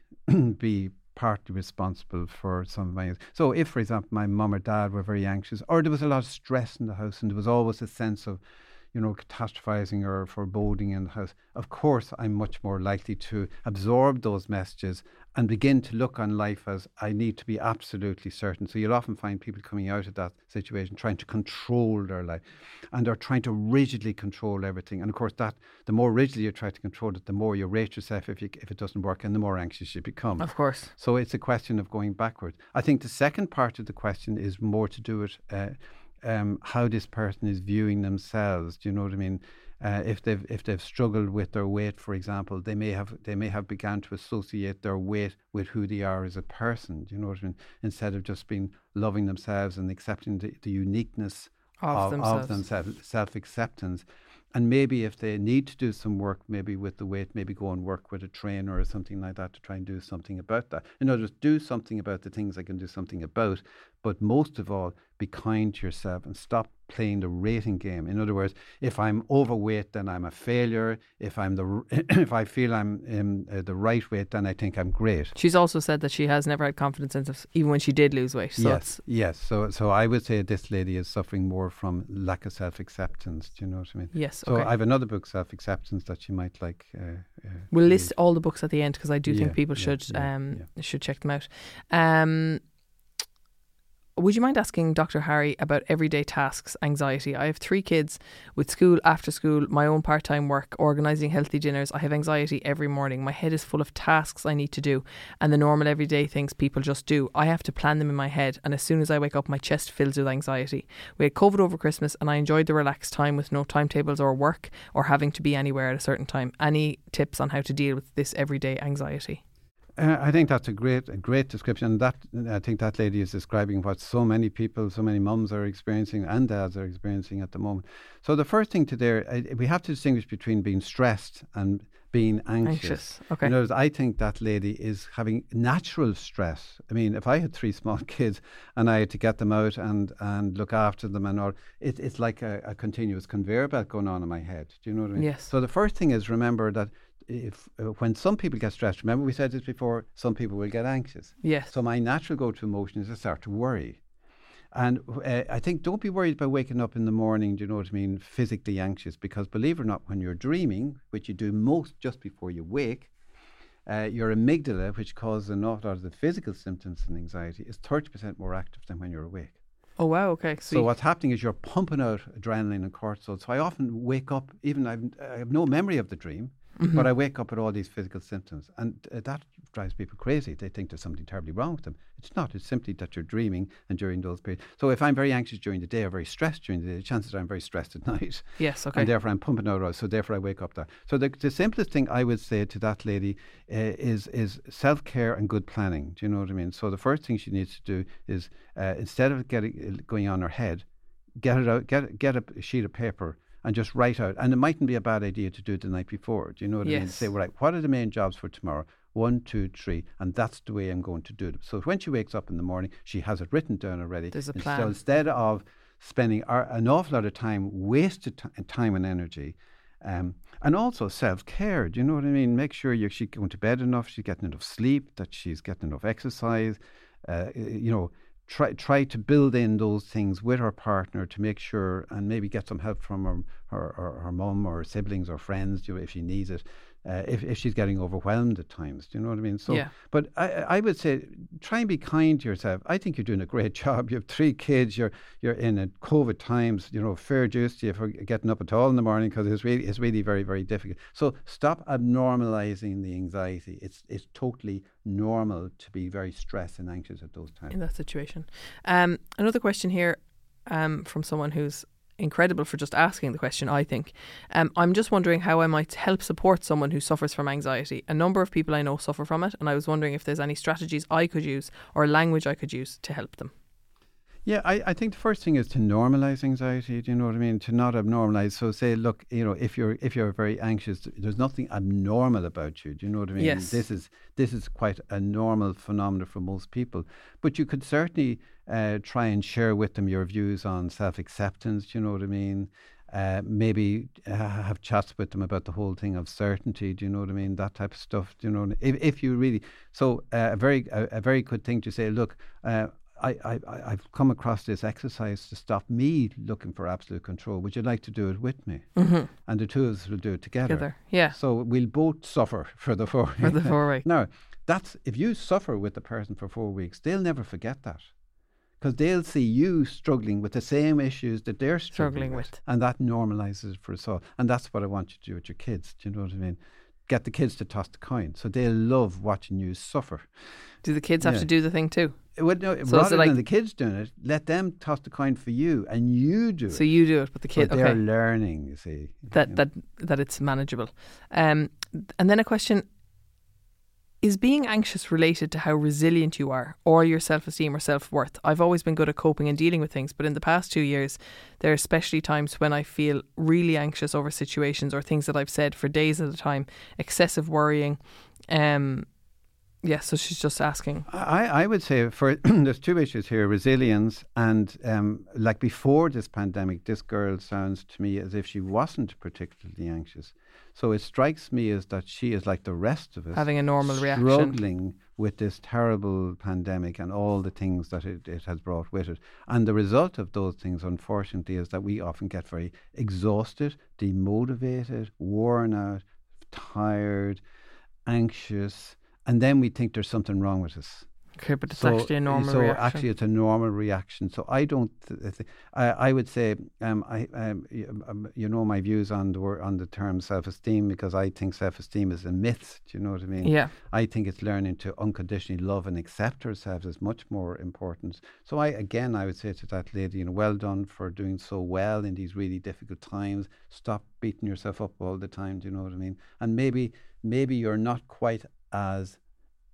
be partly responsible for some of my... So if, for example, my mum or dad were very anxious, or there was a lot of stress in the house and there was always a sense of, you know, catastrophizing or foreboding in the house, of course, I'm much more likely to absorb those messages and begin to look on life as I need to be absolutely certain. So you'll often find people coming out of that situation trying to control their life, and they're trying to rigidly control everything. And of course, that the more rigidly you try to control it, the more you rate yourself if you, if it doesn't work, and the more anxious you become. Of course. So it's a question of going backwards. I think the second part of the question is more to do with uh, Um, how this person is viewing themselves. Do you know what I mean? Uh, if they've if they've struggled with their weight, for example, they may have they may have begun to associate their weight with who they are as a person. Do you know what I mean? Instead of just being loving themselves and accepting the, the uniqueness of, of themselves, of themselves, self-acceptance. And maybe if they need to do some work, maybe with the weight, maybe go and work with a trainer or something like that to try and do something about that. In other words, do something about the things I can do something about. But most of all, be kind to yourself and stop playing the rating game. In other words, if I'm overweight, then I'm a failure. If I'm the, if I feel I'm um, uh, the right weight, then I think I'm great. She's also said that she has never had confidence in herself, even when she did lose weight. So yes, yes. So, so I would say this lady is suffering more from lack of self-acceptance. Do you know what I mean? Yes. So okay. I have another book, Self-Acceptance, that you might like. Uh, uh, we'll read. List all the books at the end, because I do yeah, think people yeah, should yeah, um, yeah. should check them out. Um, Would you mind asking Doctor Harry about everyday tasks, anxiety? I have three kids, with school, after school, my own part-time work, organising healthy dinners. I have anxiety every morning. My head is full of tasks I need to do and the normal everyday things people just do. I have to plan them in my head, and as soon as I wake up, my chest fills with anxiety. We had COVID over Christmas, and I enjoyed the relaxed time with no timetables or work or having to be anywhere at a certain time. Any tips on how to deal with this everyday anxiety? Uh, I think that's a great, a great description. That I think that lady is describing what so many people, so many mums are experiencing and dads are experiencing at the moment. So the first thing to there, I, we have to distinguish between being stressed and being anxious. anxious. Okay. In other words, I think that lady is having natural stress. I mean, if I had three small kids and I had to get them out and, and look after them and all, it, it's like a, a continuous conveyor belt going on in my head. Do you know what I mean? Yes. So the first thing is, remember that If uh, when some people get stressed, remember we said this before, some people will get anxious. Yes. So my natural go-to emotion is to start to worry. And uh, I think don't be worried by waking up in the morning, do you know what I mean, physically anxious. Because believe it or not, when you're dreaming, which you do most just before you wake, uh, your amygdala, which causes an awful lot of the physical symptoms and anxiety, is thirty percent more active than when you're awake. Oh, wow, okay. Sweet. So what's happening is you're pumping out adrenaline and cortisol. So I often wake up, even I've, I have no memory of the dream, mm-hmm. but I wake up with all these physical symptoms. And uh, that drives people crazy. They think there's something terribly wrong with them. It's not. It's simply that you're dreaming, and during those periods. So if I'm very anxious during the day or very stressed during the day, the chances are I'm very stressed at night. Yes, okay. And therefore I'm pumping out, so therefore I wake up there. So the, the simplest thing I would say to that lady uh, is is self-care and good planning. Do you know what I mean? So the first thing she needs to do is uh, instead of getting going on her head, get it out, get get a sheet of paper and just write out. And it mightn't be a bad idea to do it the night before. Do you know what yes. I mean? Say, right, what are the main jobs for tomorrow? One, two, three, and that's the way I'm going to do it. So when she wakes up in the morning, she has it written down already. There's a plan. So instead of spending our, an awful lot of time, wasted t- time and energy, um, and also self-care, do you know what I mean? Make sure you're, she's going to bed enough, she's getting enough sleep, that she's getting enough exercise, uh, you know, Try try to build in those things with her partner to make sure, and maybe get some help from her her, her, her mum or siblings or friends, you know, if she needs it, uh, if if she's getting overwhelmed at times. Do you know what I mean? So, yeah. But I I would say try and be kind to yourself. I think you're doing a great job. You have three kids. You're you're in a COVID times. You know, fair juice to you for getting up at all in the morning, because it's really it's really very very difficult. So stop abnormalizing the anxiety. It's it's totally normal to be very stressed and anxious at those times in that situation. Um, another question here um, from someone who's incredible for just asking the question, I think. Um, I'm just wondering how I might help support someone who suffers from anxiety. A number of people I know suffer from it, and I was wondering if there's any strategies I could use or language I could use to help them. Yeah, I, I think the first thing is to normalize anxiety. Do you know what I mean? To not abnormalize. So say, look, you know, if you're if you're very anxious, there's nothing abnormal about you. Do you know what I mean? Yes. This is this is quite a normal phenomenon for most people. But you could certainly uh, try and share with them your views on self-acceptance. Do you know what I mean? Uh, maybe uh, have chats with them about the whole thing of certainty. Do you know what I mean? That type of stuff. Do you know? If if you really so uh, a very a, a very good thing to say. Look. Uh, I, I, I've come across this exercise to stop me looking for absolute control. Would you like to do it with me? Mm-hmm. And the two of us will do it together. together. Yeah. So we'll both suffer for the four weeks. For the four weeks. Now, that's, if you suffer with the person for four weeks, they'll never forget that. Because they'll see you struggling with the same issues that they're struggling, struggling with. with. And that normalizes it for us all. And that's what I want you to do with your kids. Do you know what I mean? Get the kids to toss the coin. So they love watching you suffer. Do the kids have yeah. to do the thing too? Well, no, so rather like than the kids doing it, let them toss the coin for you, and you do so it. So you do it, but the kids... But they're okay. learning, you see. That you that know. that it's manageable. Um, and then a question, is being anxious related to how resilient you are, or your self-esteem or self-worth? I've always been good at coping and dealing with things, but in the past two years, there are especially times when I feel really anxious over situations or things that I've said for days at a time, excessive worrying, um... Yeah, so she's just asking. I, I would say for there's two issues here, resilience and um, like before this pandemic, this girl sounds to me as if she wasn't particularly anxious. So it strikes me as that she is like the rest of us. Having a normal struggling reaction. Struggling with this terrible pandemic and all the things that it, it has brought with it. And the result of those things, unfortunately, is that we often get very exhausted, demotivated, worn out, tired, anxious. And then we think there's something wrong with us. Okay, but it's so, actually a normal so reaction. So actually it's a normal reaction. So I don't, th- th- I, I would say, um, I, um, you, um, you know my views on the word, on the term self-esteem, because I think self-esteem is a myth. Do you know what I mean? Yeah. I think it's learning to unconditionally love and accept ourselves is much more important. So I, again, I would say to that lady, you know, well done for doing so well in these really difficult times. Stop beating yourself up all the time. Do you know what I mean? And maybe, maybe you're not quite as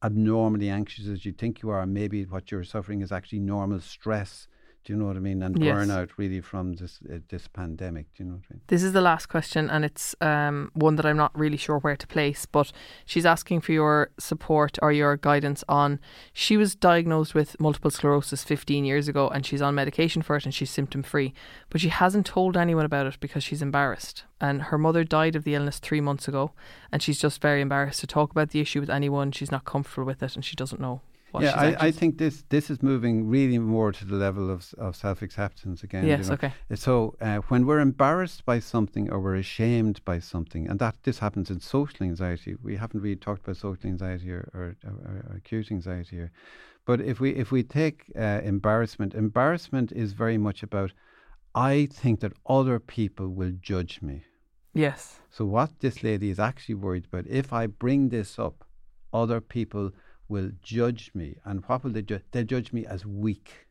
abnormally anxious as you think you are. Maybe what you're suffering is actually normal stress. Do you know what I mean? And yes. burnout really from this uh, this pandemic. Do you know what I mean? This is the last question, and it's um, one that I'm not really sure where to place, but she's asking for your support or your guidance on, she was diagnosed with multiple sclerosis fifteen years ago, and she's on medication for it, and she's symptom free, but she hasn't told anyone about it because she's embarrassed. And her mother died of the illness three months ago, and she's just very embarrassed to talk about the issue with anyone. She's not comfortable with it, and she doesn't know. Well, yeah, I, I think this this is moving really more to the level of of self-acceptance again. Yes, you know? Okay. So uh, when we're embarrassed by something or we're ashamed by something, and that this happens in social anxiety, we haven't really talked about social anxiety or, or, or, or acute anxiety here. But if we if we take uh, embarrassment, embarrassment is very much about, I think that other people will judge me. Yes. So what this lady is actually worried about, if I bring this up, other people will judge me. And what will they do? They'll judge me as weak,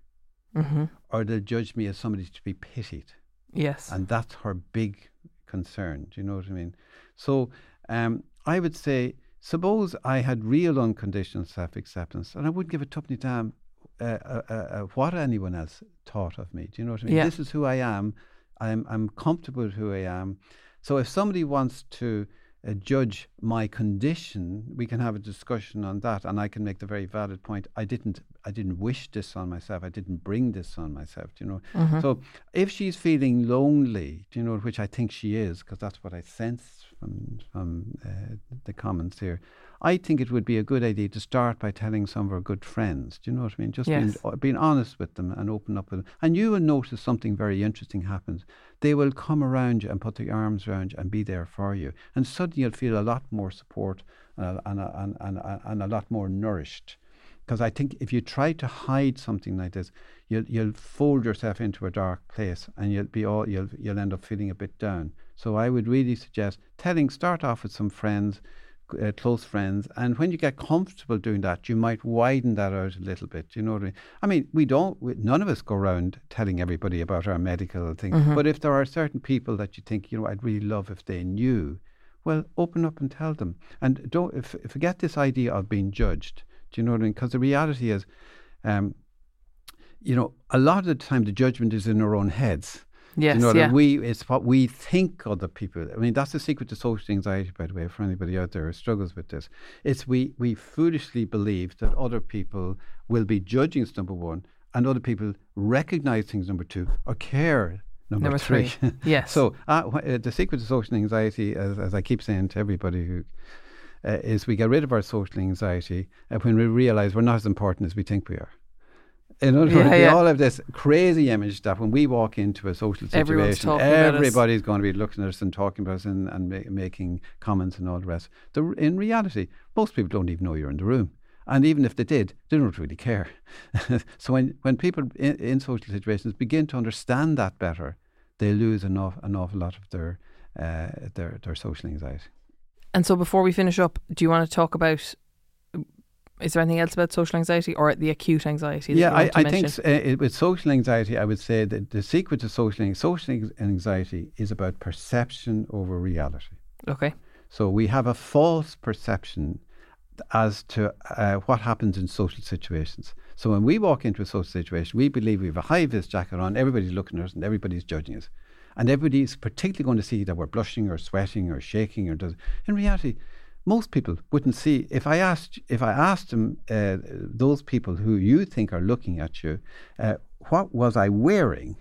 mm-hmm. or they'll judge me as somebody to be pitied. Yes. And that's her big concern. Do you know what I mean? So um, I would say, suppose I had real unconditional self-acceptance, and I wouldn't give a tuppenny damn uh, uh, uh, what anyone else thought of me. Do you know what I mean? Yeah. This is who I am. I'm, I'm comfortable with who I am. So if somebody wants to uh, judge my condition, we can have a discussion on that, and I can make the very valid point. I didn't I didn't wish this on myself. I didn't bring this on myself, do you know? Mm-hmm. So if she's feeling lonely, do you know, which I think she is, because that's what I sense from, from uh, the comments here, I think it would be a good idea to start by telling some of her good friends, do you know what I mean? Just yes. being, being honest with them and open up with them. And you will notice something very interesting happens. They will come around you and put their arms around you and be there for you. And suddenly you'll feel a lot more support and a, and a, and, and, and a lot more nourished. Because I think if you try to hide something like this, you'll you'll fold yourself into a dark place, and you'll be all you'll you'll end up feeling a bit down. So I would really suggest telling start off with some friends, uh, close friends, and when you get comfortable doing that, you might widen that out a little bit. You know what I mean? I mean, we don't we, none of us go around telling everybody about our medical thing. Mm-hmm. But if there are certain people that you think, you know, I'd really love if they knew, well, open up and tell them, and don't if, forget this idea of being judged. Do you know what I mean? Because the reality is, um, you know, a lot of the time the judgment is in our own heads. Yes, you know, yeah. That we, it's what we think other people. I mean, that's the secret to social anxiety, by the way, for anybody out there who struggles with this. It's we, we foolishly believe that other people will be judging us, number one, and other people recognize things, number two, or care, number, number three. three. Yes. So uh, the secret to social anxiety, as, as I keep saying to everybody who... Uh, is we get rid of our social anxiety uh, when we realize we're not as important as we think we are. In other words, we all have this crazy image that when we walk into a social situation, everybody's going to be looking at us and talking about us and, and ma- making comments and all the rest. The, in reality, most people don't even know you're in the room. And even if they did, they don't really care. So when, when people in, in social situations begin to understand that better, they lose an, off, an awful lot of their, uh, their, their social anxiety. And so before we finish up, do you want to talk about, is there anything else about social anxiety or the acute anxiety? That yeah, you want I, to I mention? think uh, with social anxiety, I would say that the secret to social, social anxiety is about perception over reality. Okay. So we have a false perception as to uh, what happens in social situations. So when we walk into a social situation, we believe we have a high-vis jacket on, everybody's looking at us and everybody's judging us. And everybody's particularly going to see that we're blushing or sweating or shaking or does. In reality, most people wouldn't see. If I asked, if I asked them, uh, those people who you think are looking at you, uh, what was I wearing?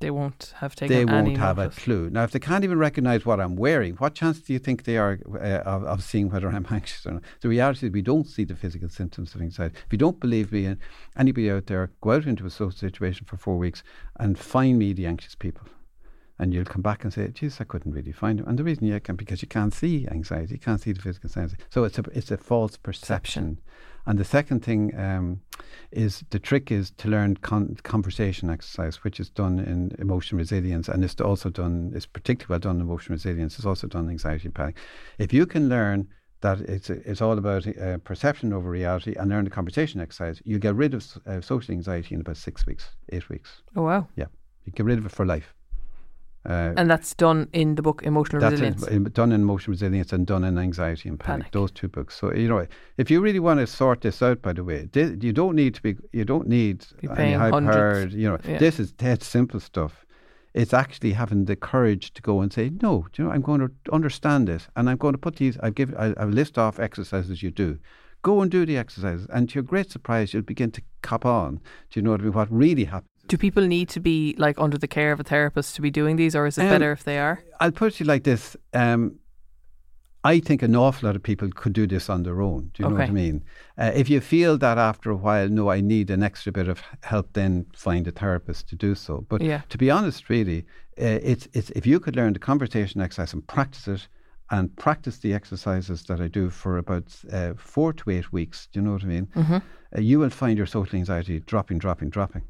They won't have taken. They won't any have notice. a clue. Now, if they can't even recognise what I'm wearing, what chance do you think they are uh, of, of seeing whether I'm anxious or not? The reality is, we don't see the physical symptoms of anxiety. If you don't believe me, anybody out there, go out into a social situation for four weeks and find me the anxious people. And you'll come back and say, geez, I couldn't really find him. And the reason you can, because you can't see anxiety, you can't see the physical signs. So it's a, it's a false perception. And the second thing um, is, the trick is to learn con- conversation exercise, which is done in emotion resilience. And it's also done, it's particularly well done in emotion resilience. It's also done in anxiety and panic. If you can learn that it's it's all about uh, perception over reality and learn the conversation exercise, you get rid of uh, social anxiety in about six weeks, eight weeks. Oh, wow. Yeah. You get rid of it for life. Uh, and that's done in the book Emotional that's Resilience. That's done in Emotional Resilience and done in Anxiety and Panic, Panic, those two books. So, you know, if you really want to sort this out, by the way, this, you don't need to be, you don't need be any high-powered, you know, yeah. This is dead simple stuff. It's actually having the courage to go and say, no, do you know, I'm going to understand this, and I'm going to put these, I've given, I, I've list off exercises you do. Go and do the exercises, and to your great surprise, you'll begin to cop on. Do you know what I mean? What really happens? Do people need to be like under the care of a therapist to be doing these, or is it um, better if they are? I'll put it to you like this. Um, I think an awful lot of people could do this on their own. Do you okay. know what I mean? Uh, if you feel that after a while, no, I need an extra bit of help, then find a therapist to do so. But yeah. to be honest, really, uh, it's it's if you could learn the conversation exercise and practice it, and practice the exercises that I do for about uh, four to eight weeks, do you know what I mean? Mm-hmm. Uh, you will find your social anxiety dropping, dropping, dropping.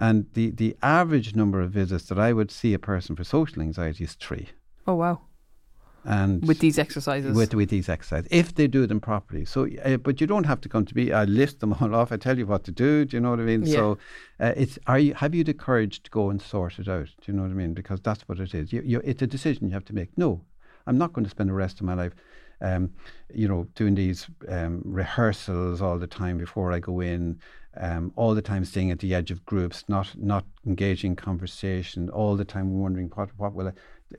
And the, the average number of visits that I would see a person for social anxiety is three. Oh, wow. And with these exercises? With, with these exercises, if they do them properly. So, uh, but you don't have to come to me. I list them all off. I tell you what to do. Do you know what I mean? Yeah. So uh, it's, are you, have you the courage to go and sort it out? Do you know what I mean? Because that's what it is. You, you, it's a decision you have to make. No, I'm not going to spend the rest of my life, um, you know, doing these um, rehearsals all the time before I go in. Um, all the time staying at the edge of groups, not not engaging conversation, all the time wondering what, what will I...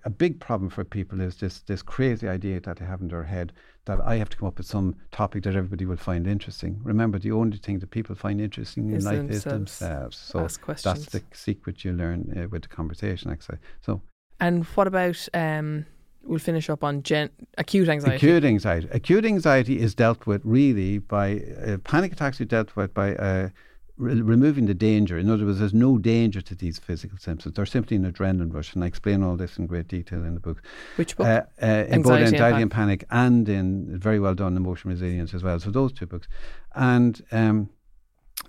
A big problem for people is this this crazy idea that they have in their head that I have to come up with some topic that everybody will find interesting. Remember, the only thing that people find interesting in is life themselves. is themselves. So Ask questions. That's the secret you learn uh, with the conversation, actually. So, and what about... Um We'll finish up on gen- acute anxiety. Acute anxiety. Acute anxiety is dealt with really by, uh, panic attacks are dealt with by uh, re- removing the danger. In other words, there's no danger to these physical symptoms. They're simply an adrenaline rush. And I explain all this in great detail in the book. Which book? Uh, uh, in both Anxiety and Panic and in very well done Emotional Resilience as well. So those two books. And um,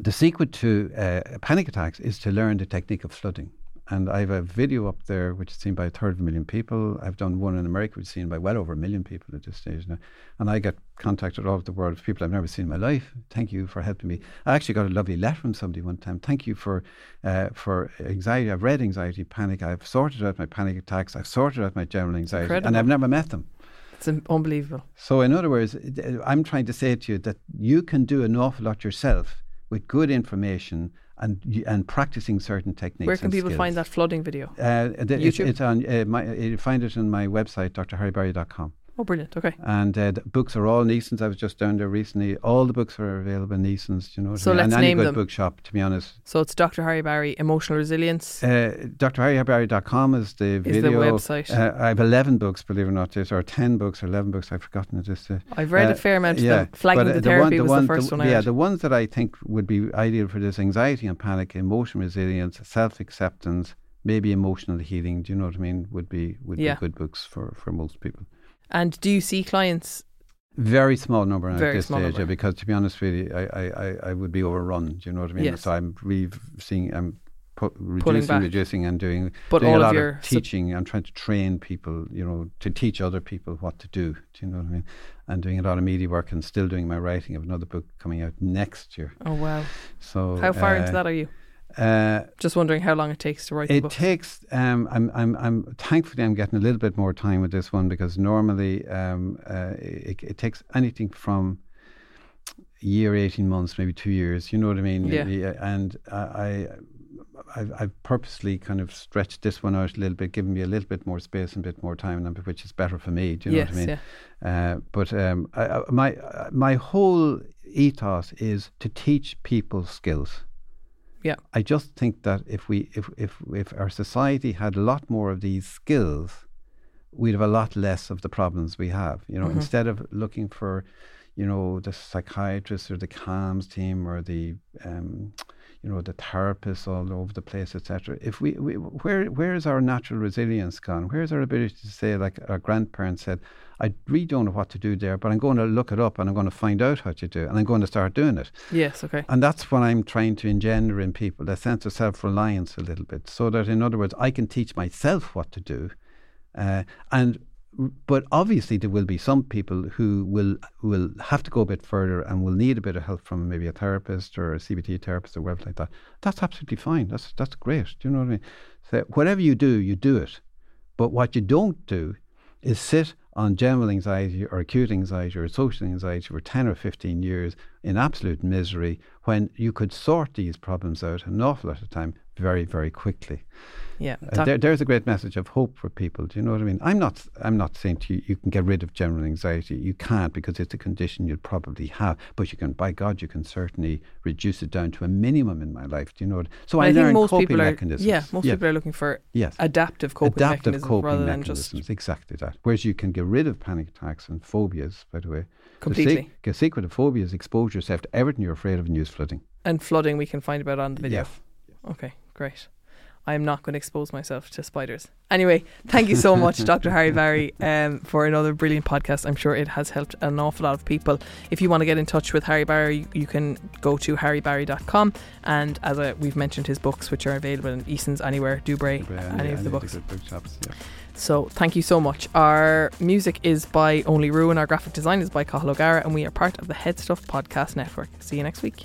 the secret to uh, panic attacks is to learn the technique of flooding. And I have a video up there which is seen by a third of a million people. I've done one in America which is seen by well over a million people at this stage now. And I get contacted all over the world with people I've never seen in my life. Thank you for helping me. I actually got a lovely letter from somebody one time. Thank you for uh, for anxiety. I've read Anxiety, Panic. I've sorted out my panic attacks. I've sorted out my general anxiety. Incredible. And I've never met them. It's unbelievable. So in other words, I'm trying to say to you that you can do an awful lot yourself with good information and and practicing certain techniques. Where can people skills. find that flooding video? Uh, the, YouTube? It's, it's on, uh, my, you find it on my website, D R harry barry dot com. Oh, brilliant. Okay. And uh, the books are all in Eason's. I was just down there recently. All the books are available in Eason's. Do you know what so I mean? Let's and name any good them. bookshop, to be honest. So it's Doctor Harry Barry, Emotional Resilience. Uh, D R harry barry dot com is the is video. Is the website. Uh, I have eleven books, believe it or not, this, or ten books or eleven books. I've forgotten it. This, uh, I've read uh, a fair amount of yeah, them. Flagging but, uh, the, the Therapy one, the was one, the first the, one I Yeah, heard. The ones that I think would be ideal for this: Anxiety and Panic, Emotional Resilience, Self-Acceptance, maybe Emotional Healing. Do you know what I mean? Would be, would yeah. be good books for, for most people. And do you see clients? Very small number at this stage, yeah, because to be honest with you, I, I, I would be overrun. Do you know what I mean? Yes. So I'm really seeing, I'm pu- reducing, reducing, and doing, but doing all a lot of, your of teaching. Sub- I'm trying to train people, you know, to teach other people what to do. Do you know what I mean? And doing a lot of media work and still doing my writing of another book coming out next year. Oh, wow. So how far uh, into that are you? Uh, Just wondering how long it takes to write the book. It takes. Um, I'm. I'm. I'm. Thankfully, I'm getting a little bit more time with this one because normally, um, uh, it, it takes anything from a year, eighteen months, maybe two years. You know what I mean? Yeah. And I, I, I've purposely kind of stretched this one out a little bit, giving me a little bit more space and a bit more time, which is better for me. Do you yes, know what I mean? Yeah. Uh, but um, I, my my whole ethos is to teach people skills. Yeah. I just think that if we if, if if our society had a lot more of these skills, we'd have a lot less of the problems we have. You know, mm-hmm. Instead of looking for, you know, the psychiatrist or the CAMHS team or the um, you know, the therapists all over the place, et cetera. If we, we where where is our natural resilience gone? Where is our ability to say, like our grandparents said, I really don't know what to do there, but I'm going to look it up and I'm going to find out how to do it and I'm going to start doing it. Yes, okay. And that's what I'm trying to engender in people, a sense of self-reliance a little bit, so that, in other words, I can teach myself what to do. Uh, and But obviously there will be some people who will will have to go a bit further and will need a bit of help from maybe a therapist or a C B T therapist or whatever like that. That's absolutely fine. That's, that's great. Do you know what I mean? So whatever you do, you do it. But what you don't do is sit on general anxiety or acute anxiety or social anxiety for ten or fifteen years in absolute misery when you could sort these problems out an awful lot of time very, very quickly. Yeah, uh, there, there's a great message of hope for people. Do you know what I mean? I'm not I'm not saying to you, you can get rid of general anxiety. You can't, because it's a condition you'll probably have. But you can, by God, you can certainly reduce it down to a minimum in my life. Do you know what? So I, I learned coping are, mechanisms. Yeah, most yeah. people are looking for yes. adaptive coping adaptive mechanisms coping rather than mechanisms, just... Exactly that. Whereas you can get rid of panic attacks and phobias, by the way. Completely. The secret of phobia is expose yourself to everything you're afraid of and use flooding. And flooding we can find about on the video. Yes. Okay, great. I am not going to expose myself to spiders. Anyway, thank you so much, Doctor Harry Barry, um, for another brilliant podcast. I'm sure it has helped an awful lot of people. If you want to get in touch with Harry Barry, you, you can go to harry barry dot com. And as I, we've mentioned, his books, which are available in Eason's, anywhere, Dubray, Dubray any, any of the any books. Book shops, yeah. So thank you so much. Our music is by Only Ruin. Our graphic design is by Kahlo Gara. And we are part of the Head Stuff Podcast Network. See you next week.